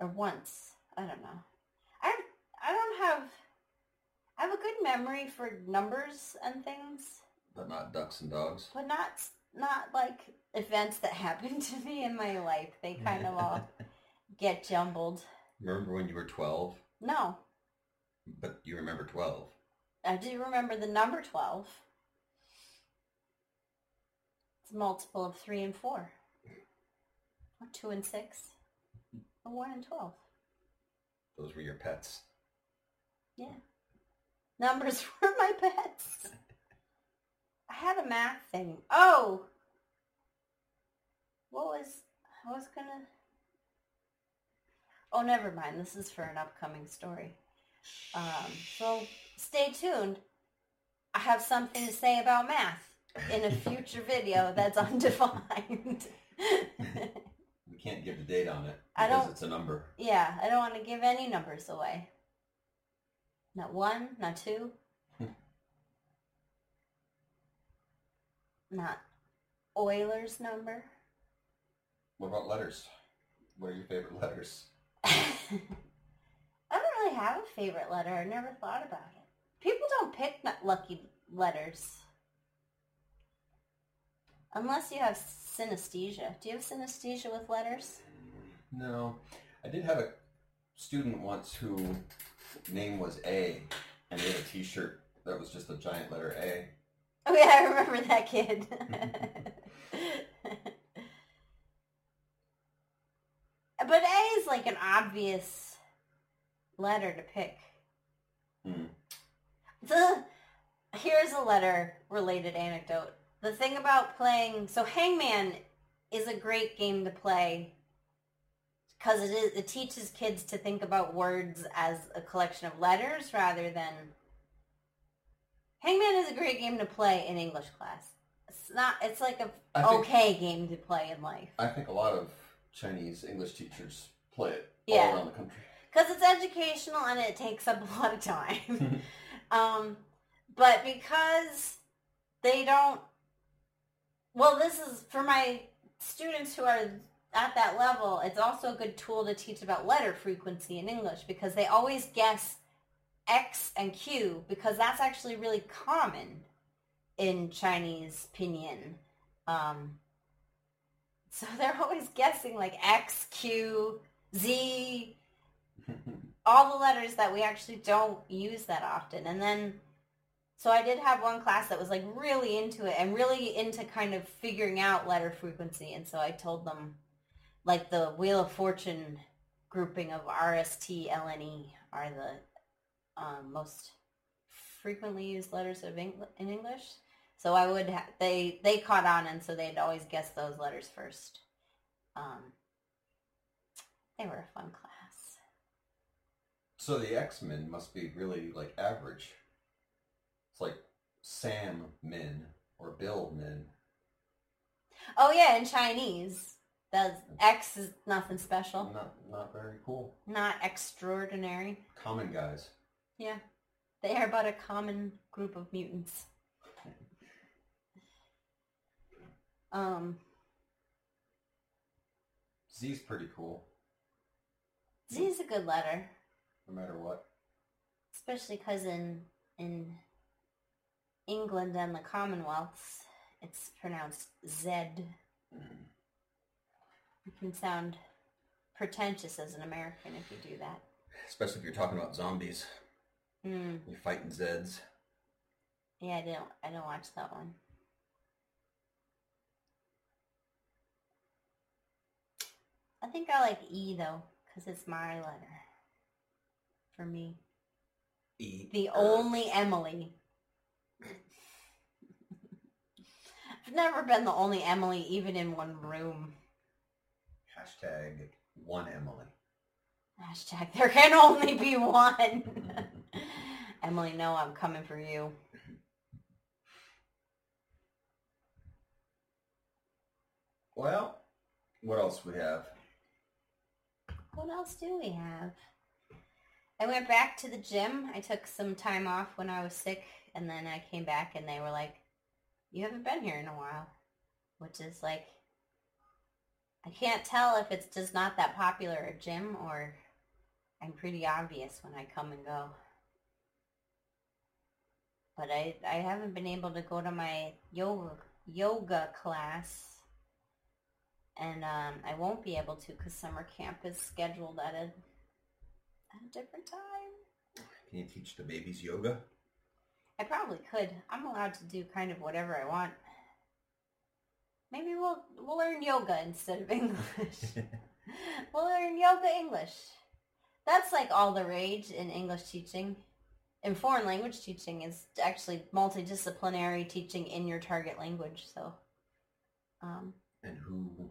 Or once. I don't know. I, I don't have, I have a good memory for numbers and things. But not ducks and dogs. But not, not like, events that happened to me in my life. They kind of all get jumbled. Remember when you were twelve? No. But you remember twelve. I do remember the number twelve. It's a multiple of three and four. Or two and six. Or one and twelve. Those were your pets. Yeah. Numbers were my pets. I had a math thing. Oh! What was... I was gonna... Oh, never mind. This is for an upcoming story. Um, so stay tuned. I have something to say about math in a future video that's undefined. We can't give the date on it because I don't, it's a number. Yeah, I don't want to give any numbers away. Not one, not two. Not Euler's number. What about letters? What are your favorite letters? I don't really have a favorite letter. I never thought about it. People don't pick lucky letters. Unless you have synesthesia. Do you have synesthesia with letters? No. I did have a student once whose name was A, and they had a t-shirt that was just a giant letter A. Oh yeah, I remember that kid. But A is like an obvious letter to pick. Mm. The, here's a letter-related anecdote. The thing about playing... So Hangman is a great game to play because it is it teaches kids to think about words as a collection of letters rather than... Hangman is a great game to play in English class. It's not. It's like a I okay think, game to play in life. I think a lot of... Chinese English teachers play it all yeah. around the country. Because it's educational and it takes up a lot of time. um, but because they don't... Well, this is for my students who are at that level, it's also a good tool to teach about letter frequency in English because they always guess X and Q because that's actually really common in Chinese pinyin. Um So they're always guessing like X, Q, Z, all the letters that we actually don't use that often. And then, so I did have one class that was like really into it and really into kind of figuring out letter frequency. And so I told them like the Wheel of Fortune grouping of R, S, T, L, N, E are the um, most frequently used letters of Eng- in English. So I would ha- they they caught on, and so they'd always guess those letters first. Um, they were a fun class. So the X-Men must be really like average. It's like Sam Men or Bill Men. Oh yeah, in Chinese, the X is nothing special. Not not very cool. Not extraordinary. Common guys. Yeah, they are but a common group of mutants. Um, Z's pretty cool. Z's a good letter. No matter what. Especially because in in England and the Commonwealths, it's pronounced Zed. Mm. You can sound pretentious as an American if you do that. Especially if you're talking about zombies. Mm. You're fighting Zeds. Yeah, I don't. I don't watch that one. I think I like E, though, because it's my letter. For me. E. The only Emily. I've never been the only Emily, even in one room. Hashtag one Emily. Hashtag there can only be one. Emily, no, I'm coming for you. Well, what else we have? What else do we have? I went back to the gym. I took some time off when I was sick, and then I came back, and they were like, you haven't been here in a while, which is like, I can't tell if it's just not that popular a gym, or I'm pretty obvious when I come and go. But I, I haven't been able to go to my yoga, yoga class. And um, I won't be able to because summer camp is scheduled at a, at a different time. Can you teach the babies yoga? I probably could. I'm allowed to do kind of whatever I want. Maybe we'll we'll learn yoga instead of English. We'll learn yoga English. That's like all the rage in English teaching. In foreign language teaching is actually multidisciplinary teaching in your target language. So, um, and who...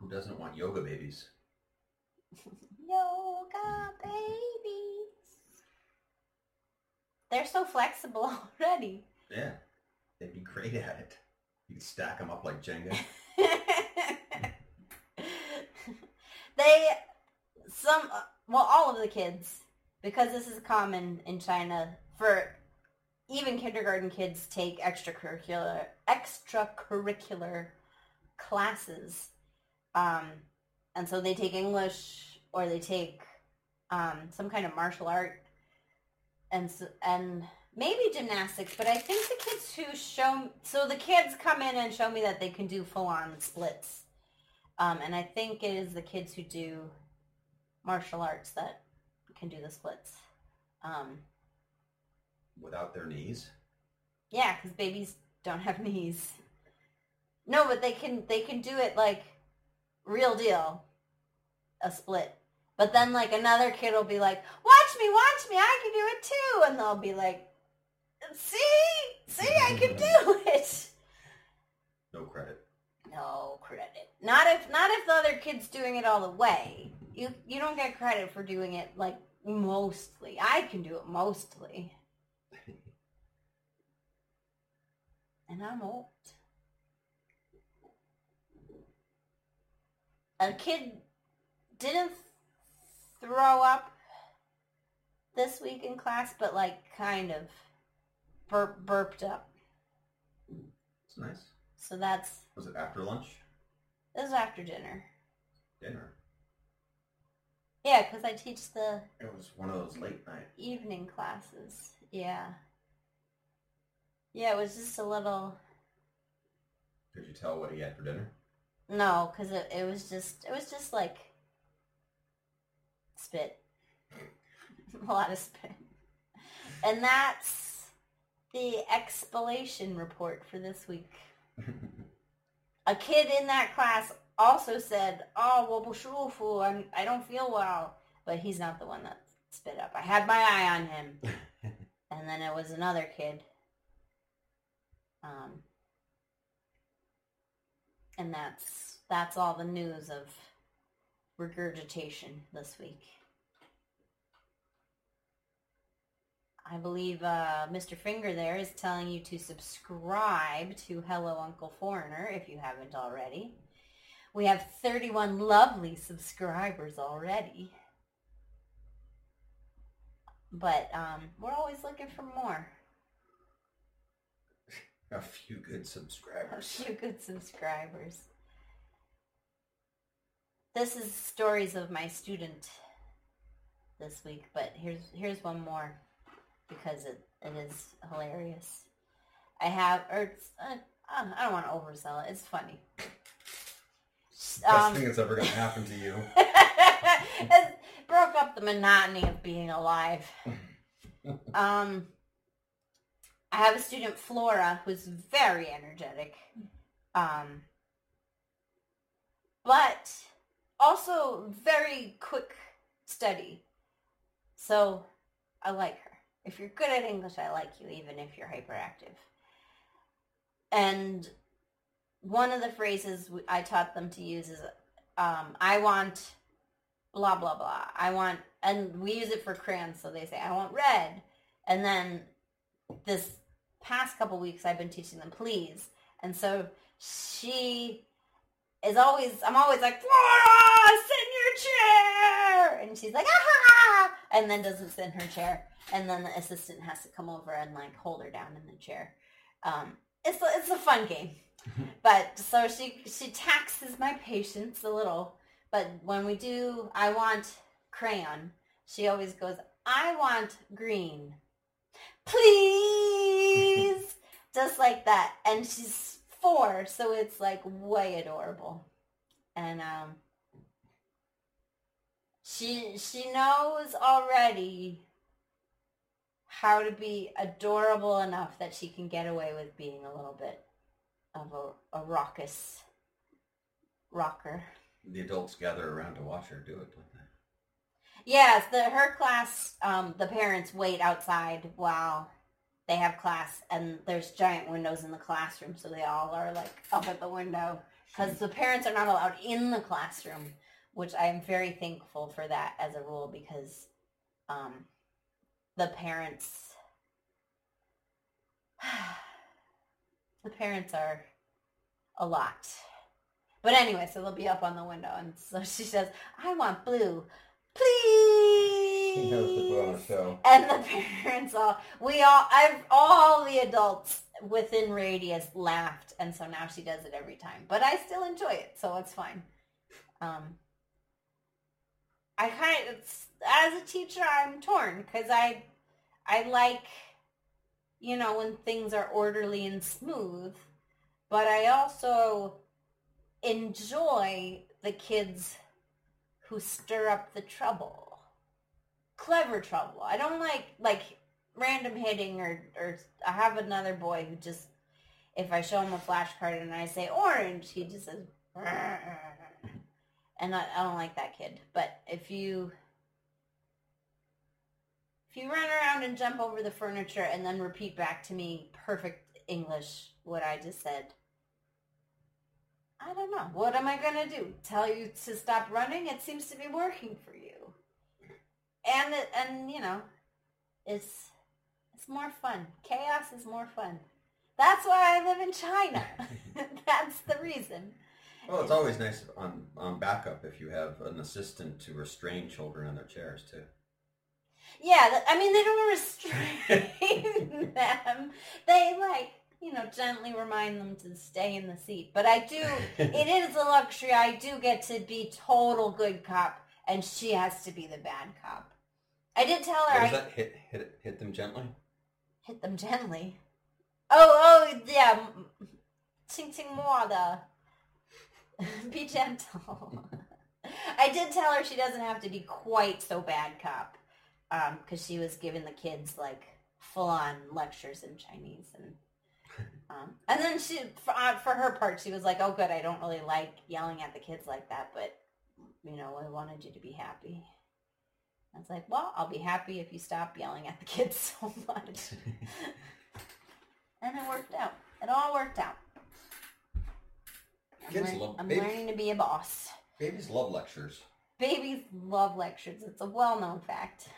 Who doesn't want yoga babies? Yoga babies. They're so flexible already. Yeah. They'd be great at it. You could stack them up like Jenga. They, some, well, all of the kids, because this is common in China, for even kindergarten kids take extracurricular extracurricular classes. Um, and so they take English or they take um, some kind of martial art and and maybe gymnastics. But I think the kids who show... So the kids come in and show me that they can do full-on splits. Um, and I think it is the kids who do martial arts that can do the splits. Um, Without their knees? Yeah, because babies don't have knees. No, but they can they can do it like... real deal, a split. But then, like, another kid will be like, watch me, watch me, I can do it too. And they'll be like, see, see, I can do it. No credit. No credit. Not if not if the other kid's doing it all the way. You you don't get credit for doing it, like, mostly. I can do it mostly. And I'm old. A kid didn't throw up this week in class, but, like, kind of bur- burped up. That's nice. So that's... Was it after lunch? It was after dinner. Dinner? Yeah, because I teach the... It was one of those late night... evening classes. Yeah. Yeah, it was just a little... Could you tell what he had for dinner? No, because it, it was just, it was just like, spit. A lot of spit. And that's the expellation report for this week. A kid in that class also said, oh, well, b'shufu, I'm, I don't feel well. But he's not the one that spit up. I had my eye on him. And then it was another kid Um, and that's that's all the news of regurgitation this week. I believe uh, Mister Finger there is telling you to subscribe to Hello Uncle Foreigner if you haven't already. We have thirty-one lovely subscribers already. But um, we're always looking for more. A few good subscribers. A few good subscribers. This is stories of my student this week, but here's here's one more. Because it, it is hilarious. I have, or it's, uh, I don't want to oversell it. It's funny. It's the best um, thing that's ever going to happen to you. It broke up the monotony of being alive. um, I have a student, Flora, who's very energetic. Um, but also very quick study. So I like her. If you're good at English, I like you, even if you're hyperactive. And one of the phrases I taught them to use is, um, I want blah, blah, blah. I want, and we use it for crayons, so they say, I want red. And then this past couple weeks, I've been teaching them, please. And so she is always, I'm always like, Flora, sit in your chair. And she's like, ah, and then doesn't sit in her chair. And then the assistant has to come over and, like, hold her down in the chair. Um, it's, a, it's a fun game. But so she she taxes my patience a little. But when we do, I want crayon, she always goes, I want green. Please. Just like that. And she's four, so it's, like, way adorable. And, um, she she knows already how to be adorable enough that she can get away with being a little bit of a, a raucous rocker. The adults gather around to watch her do it, don't they? Yes, the, her class, um, the parents wait outside while they have class, and there's giant windows in the classroom, so they all are, like, up at the window, because the parents are not allowed in the classroom, which I am very thankful for that as a rule, because... Um, The parents, the parents are a lot. But anyway, so they'll be up on the window. And so she says, I want blue, please. She knows the blue on the show. And the parents all, we all, I've all the adults within radius laughed. And so now she does it every time. But I still enjoy it, so it's fine. Um, I kind of, it's, as a teacher, I'm torn because I, I like, you know, when things are orderly and smooth, but I also enjoy the kids who stir up the trouble, clever trouble. I don't like, like, random hitting or, or I have another boy who just, if I show him a flashcard and I say orange, he just says, brr. And I, I don't like that kid. But if you if you run around and jump over the furniture and then repeat back to me perfect English what I just said, I don't know. What am I going to do? Tell you to stop running? It seems to be working for you. And, and you know, it's it's more fun. Chaos is more fun. That's why I live in China. That's the reason. Well, it's always nice on, on backup if you have an assistant to restrain children on their chairs, too. Yeah, I mean, they don't restrain them. They, like, you know, gently remind them to stay in the seat. But I do, it is a luxury. I do get to be total good cop, and she has to be the bad cop. I did tell her. What was that? Hit, hit, hit them gently? Hit them gently? Oh, oh, yeah. Qing Qing Mua, the... Be gentle. I did tell her she doesn't have to be quite so bad cop, um, because she was giving the kids like full-on lectures in Chinese, and um, and then she, for, uh, for her part, she was like, "Oh, good, I don't really like yelling at the kids like that, but you know, I wanted you to be happy." I was like, "Well, I'll be happy if you stop yelling at the kids so much," and it worked out. It all worked out. I'm, Kids learn, love, I'm babies, learning to be a boss. Babies love lectures. Babies love lectures. It's a well-known fact.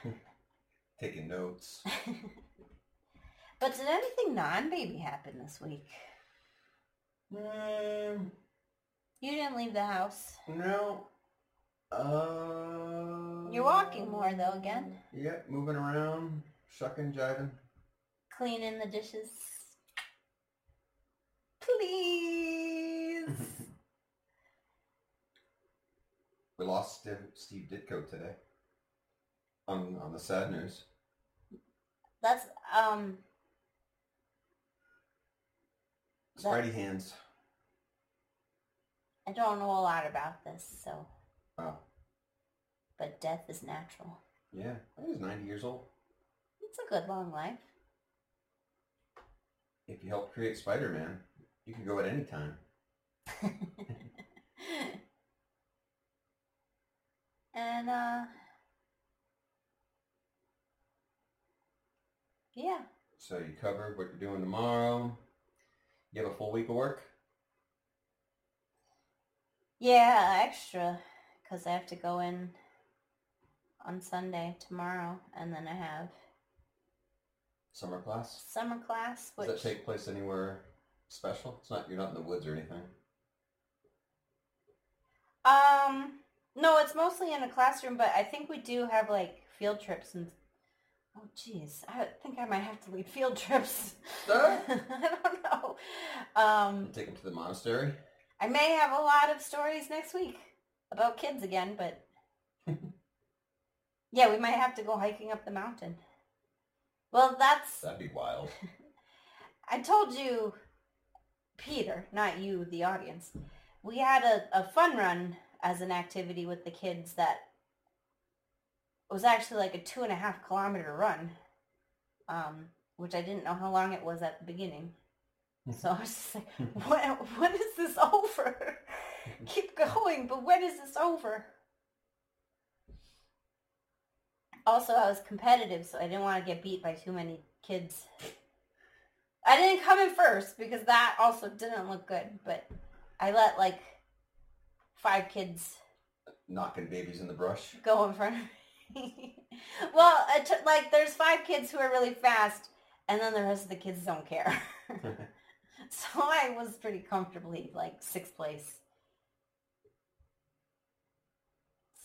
Taking notes. But did anything non-baby happen this week? Um, you didn't leave the house. No. Uh, You're walking more, though, again. Yeah, moving around, shucking, jiving. Cleaning the dishes. Please. We lost Steve, Steve Ditko today. On on the sad news. That's um. Spidey hands. I don't know a lot about this, so. Oh. But death is natural. Yeah, he was ninety years old. It's a good long life. If you helped create Spider-Man, you can go at any time. And, uh... yeah. So you covered what you're doing tomorrow. You have a full week of work? Yeah, extra. Because I have to go in on Sunday tomorrow. And then I have... Summer class? Summer class. Which... Does that take place anywhere special? It's not, you're not in the woods or anything? Um... No, it's mostly in a classroom, but I think we do have, like, field trips and... Oh, jeez. I think I might have to lead field trips. Sure. I don't know. Um, take them to the monastery? I may have a lot of stories next week about kids again, but... Yeah, we might have to go hiking up the mountain. Well, that's... That'd be wild. I told you, Peter, not you, the audience, we had a, a fun run... as an activity with the kids that was actually like a two and a half kilometer run, um, which I didn't know how long it was at the beginning. So I was just like, when, when is this over? Keep going, but when is this over? Also, I was competitive, so I didn't want to get beat by too many kids. I didn't come in first because that also didn't look good, but I let like five kids knocking babies in the brush go in front of me. Well, t- like there's five kids who are really fast and then the rest of the kids don't care. So I was pretty comfortably like sixth place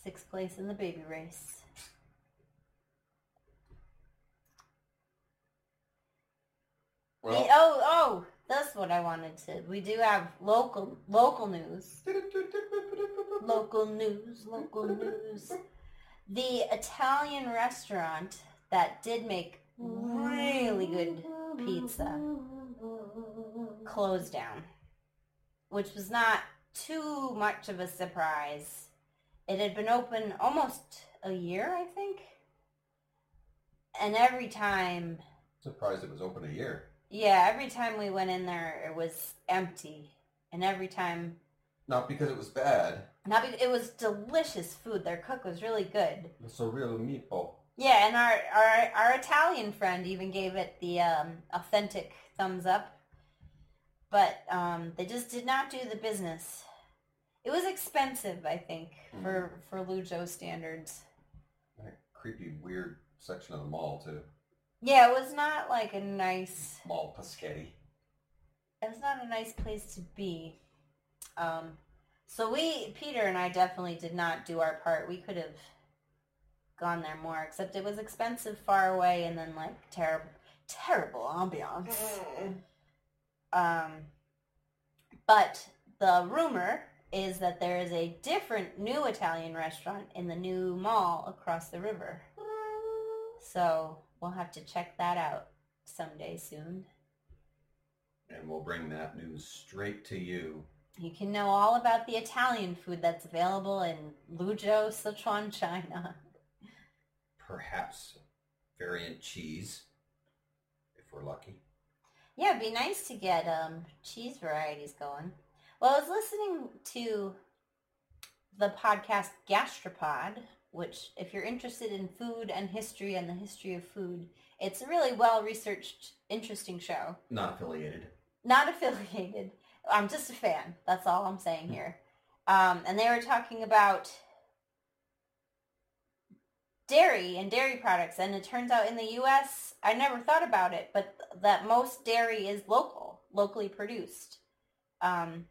sixth place in the baby race. Well, oh oh that's what I wanted to. We do have local local news. Local news, local news. The Italian restaurant that did make really good pizza closed down, which was not too much of a surprise. It had been open almost a year, I think. And every time... Surprised it was open a year. Yeah, every time we went in there, it was empty. And every time... Not because it was bad. Not because... It was delicious food. Their cook was really good. It's a real meatball. Yeah, and our, our, our Italian friend even gave it the um, authentic thumbs up. But um, they just did not do the business. It was expensive, I think, mm. for, for Luzhou standards. And a creepy, weird section of the mall, too. Yeah, it was not like a nice... Mall Paschetti. It was not a nice place to be. Um, so we, Peter and I definitely did not do our part. We could have gone there more, except it was expensive, far away, and then like terrible, terrible ambiance. um, but the rumor is that there is a different new Italian restaurant in the new mall across the river. So... We'll have to check that out someday soon. And we'll bring that news straight to you. You can know all about the Italian food that's available in Luzhou, Sichuan, China. Perhaps variant cheese, if we're lucky. Yeah, it'd be nice to get um, cheese varieties going. Well, I was listening to the podcast Gastropod, which, if you're interested in food and history and the history of food, it's a really well-researched, interesting show. Not affiliated. not affiliated. I'm just a fan. That's all I'm saying here. Um, and they were talking about dairy and dairy products. And it turns out in the U S, I never thought about it, but that most dairy is local, locally produced. Um,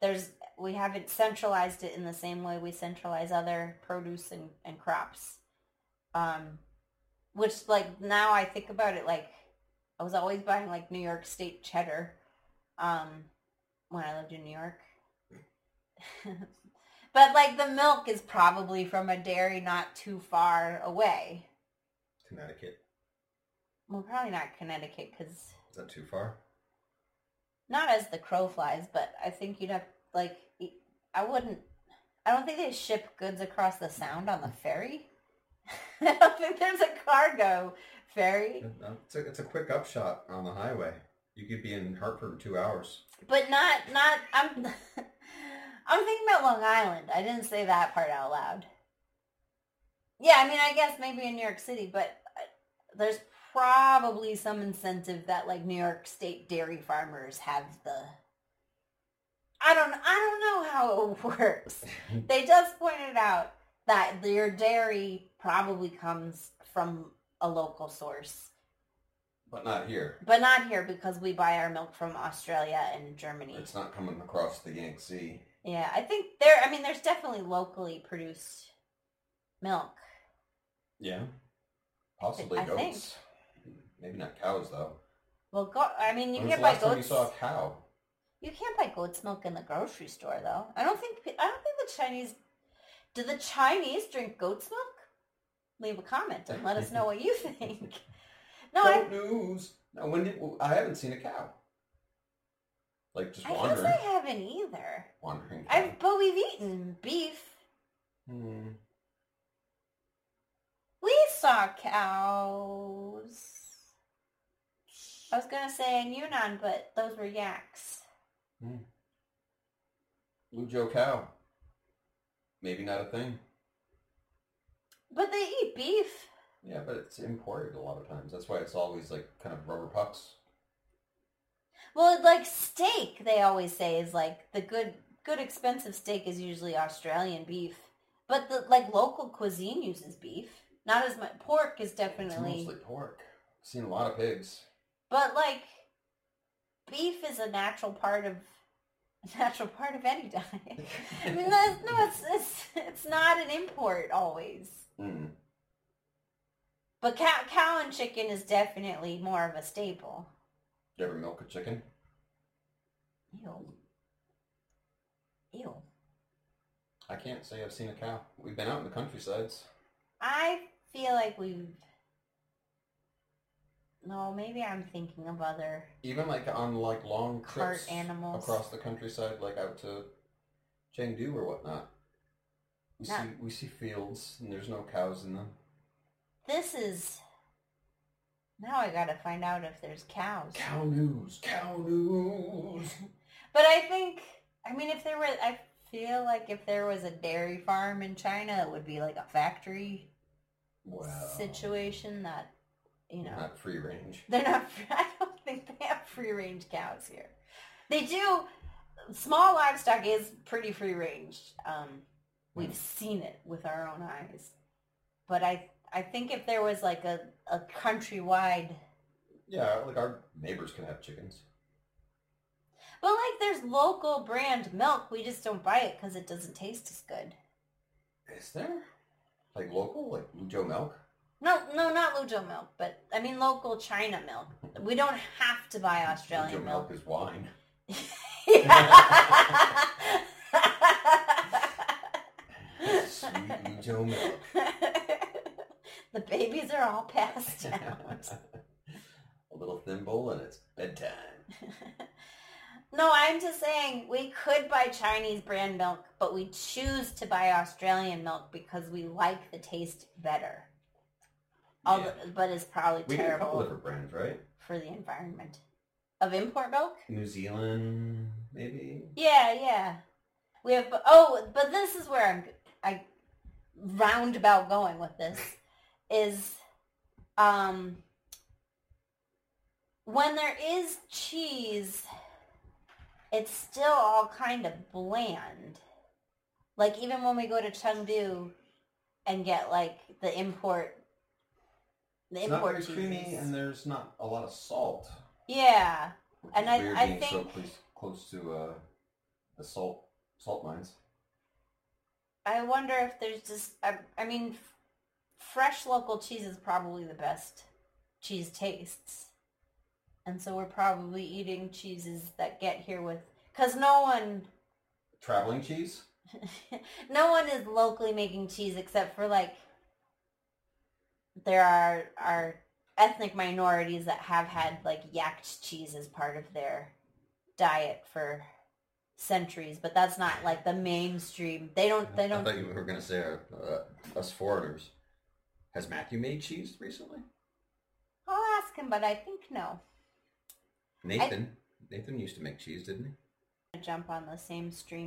there's we haven't centralized it in the same way we centralize other produce and, and crops. Um, which, like, now I think about it, like, I was always buying, like, New York State cheddar um, when I lived in New York. But, like, the milk is probably from a dairy not too far away. Connecticut. Well, probably not Connecticut, because... Is that too far? Not as the crow flies, but I think you'd have, like, I wouldn't... I don't think they ship goods across the Sound on the ferry. I don't think there's a cargo ferry. It's a, it's a quick upshot on the highway. You could be in Hartford in two hours. But not... not I'm... I'm thinking about Long Island. I didn't say that part out loud. Yeah, I mean, I guess maybe in New York City, but there's probably some incentive that, like, New York State dairy farmers have the... I don't, I don't know how it works. They just pointed out that your dairy probably comes from a local source. But not here. But not here, because we buy our milk from Australia and Germany. It's not coming across the Yangtze. Yeah, I think there, I mean, there's definitely locally produced milk. Yeah. Possibly I goats. Think. Maybe not cows, though. Well, go, I mean, you when can't buy goats. When was the last time you saw a cow? You can't buy goat's milk in the grocery store, though. I don't think, I don't think the Chinese, do the Chinese drink goat's milk? Leave a comment and let us know what you think. No, Goat I, news. Now, when did, I haven't seen a cow. Like, just wandering. I guess I haven't either. Wandering. I've, but we've eaten beef. Hmm. We saw cows. I was going to say in Yunnan, but those were yaks. Hmm. Luzhou cow. Maybe not a thing. But they eat beef. Yeah, but it's imported a lot of times. That's why it's always, like, kind of rubber pucks. Well, like, steak, they always say, is, like, the good, good expensive steak is usually Australian beef. But, the like, local cuisine uses beef. Not as much. Pork is definitely... It's mostly pork. I've seen a lot of pigs. But, like, beef is a natural part of... A natural part of any diet. I mean, that's, no, it's, it's, it's not an import always. Mm. But cow, cow and chicken is definitely more of a staple. You ever milk a chicken? Ew. Ew. I can't say I've seen a cow. We've been out in the countrysides. I feel like we've... No, maybe I'm thinking of other... Even, like, on, like, long trips animals. Across the countryside, like, out to Chengdu or whatnot. We Not... see we see fields, and there's no cows in them. This is... Now I gotta find out if there's cows. Cow news. Cow news. But I think... I mean, if there were... I feel like if there was a dairy farm in China, it would be, like, a factory wow. situation that... You know, they're not free range. They're not. I don't think they have free range cows here. They do. Small livestock is pretty free range. Um, we've mm. seen it with our own eyes. But I, I think if there was like a, a countrywide. Yeah, like our neighbors can have chickens. But like, there's local brand milk. We just don't buy it because it doesn't taste as good. Is there? Like local, like Luzhou milk. No, no, not Luzhou milk, but, I mean, local China milk. We don't have to buy Australian Luzhou milk. milk is wine. Sweet Luzhou milk. The babies are all passed out. A little thimble and it's bedtime. No, I'm just saying we could buy Chinese brand milk, but we choose to buy Australian milk because we like the taste better. All yeah. the, but it's probably we terrible. We have a couple different brands, right? For the environment. Of import milk? New Zealand, maybe? Yeah, yeah. We have, oh, but this is where I'm, I roundabout going with this, is um, when there is cheese, it's still all kind of bland. Like, even when we go to Chengdu and get, like, the import, the it's import cheese. It's not very cheeses. Creamy, and there's not a lot of salt. Yeah. And I, I think... so close, close to uh, the salt, salt mines. I wonder if there's just... I, I mean, f- fresh local cheese is probably the best cheese tastes. And so we're probably eating cheeses that get here with... Because no one... Traveling cheese? No one is locally making cheese except for, like, there are are ethnic minorities that have had, like, Yangtze cheese as part of their diet for centuries, but that's not, like, the mainstream. They don't... They don't. I thought you were going to say uh, us foreigners. Has Matthew made cheese recently? I'll ask him, but I think no. Nathan. I... Nathan used to make cheese, didn't he? Jump on the same stream.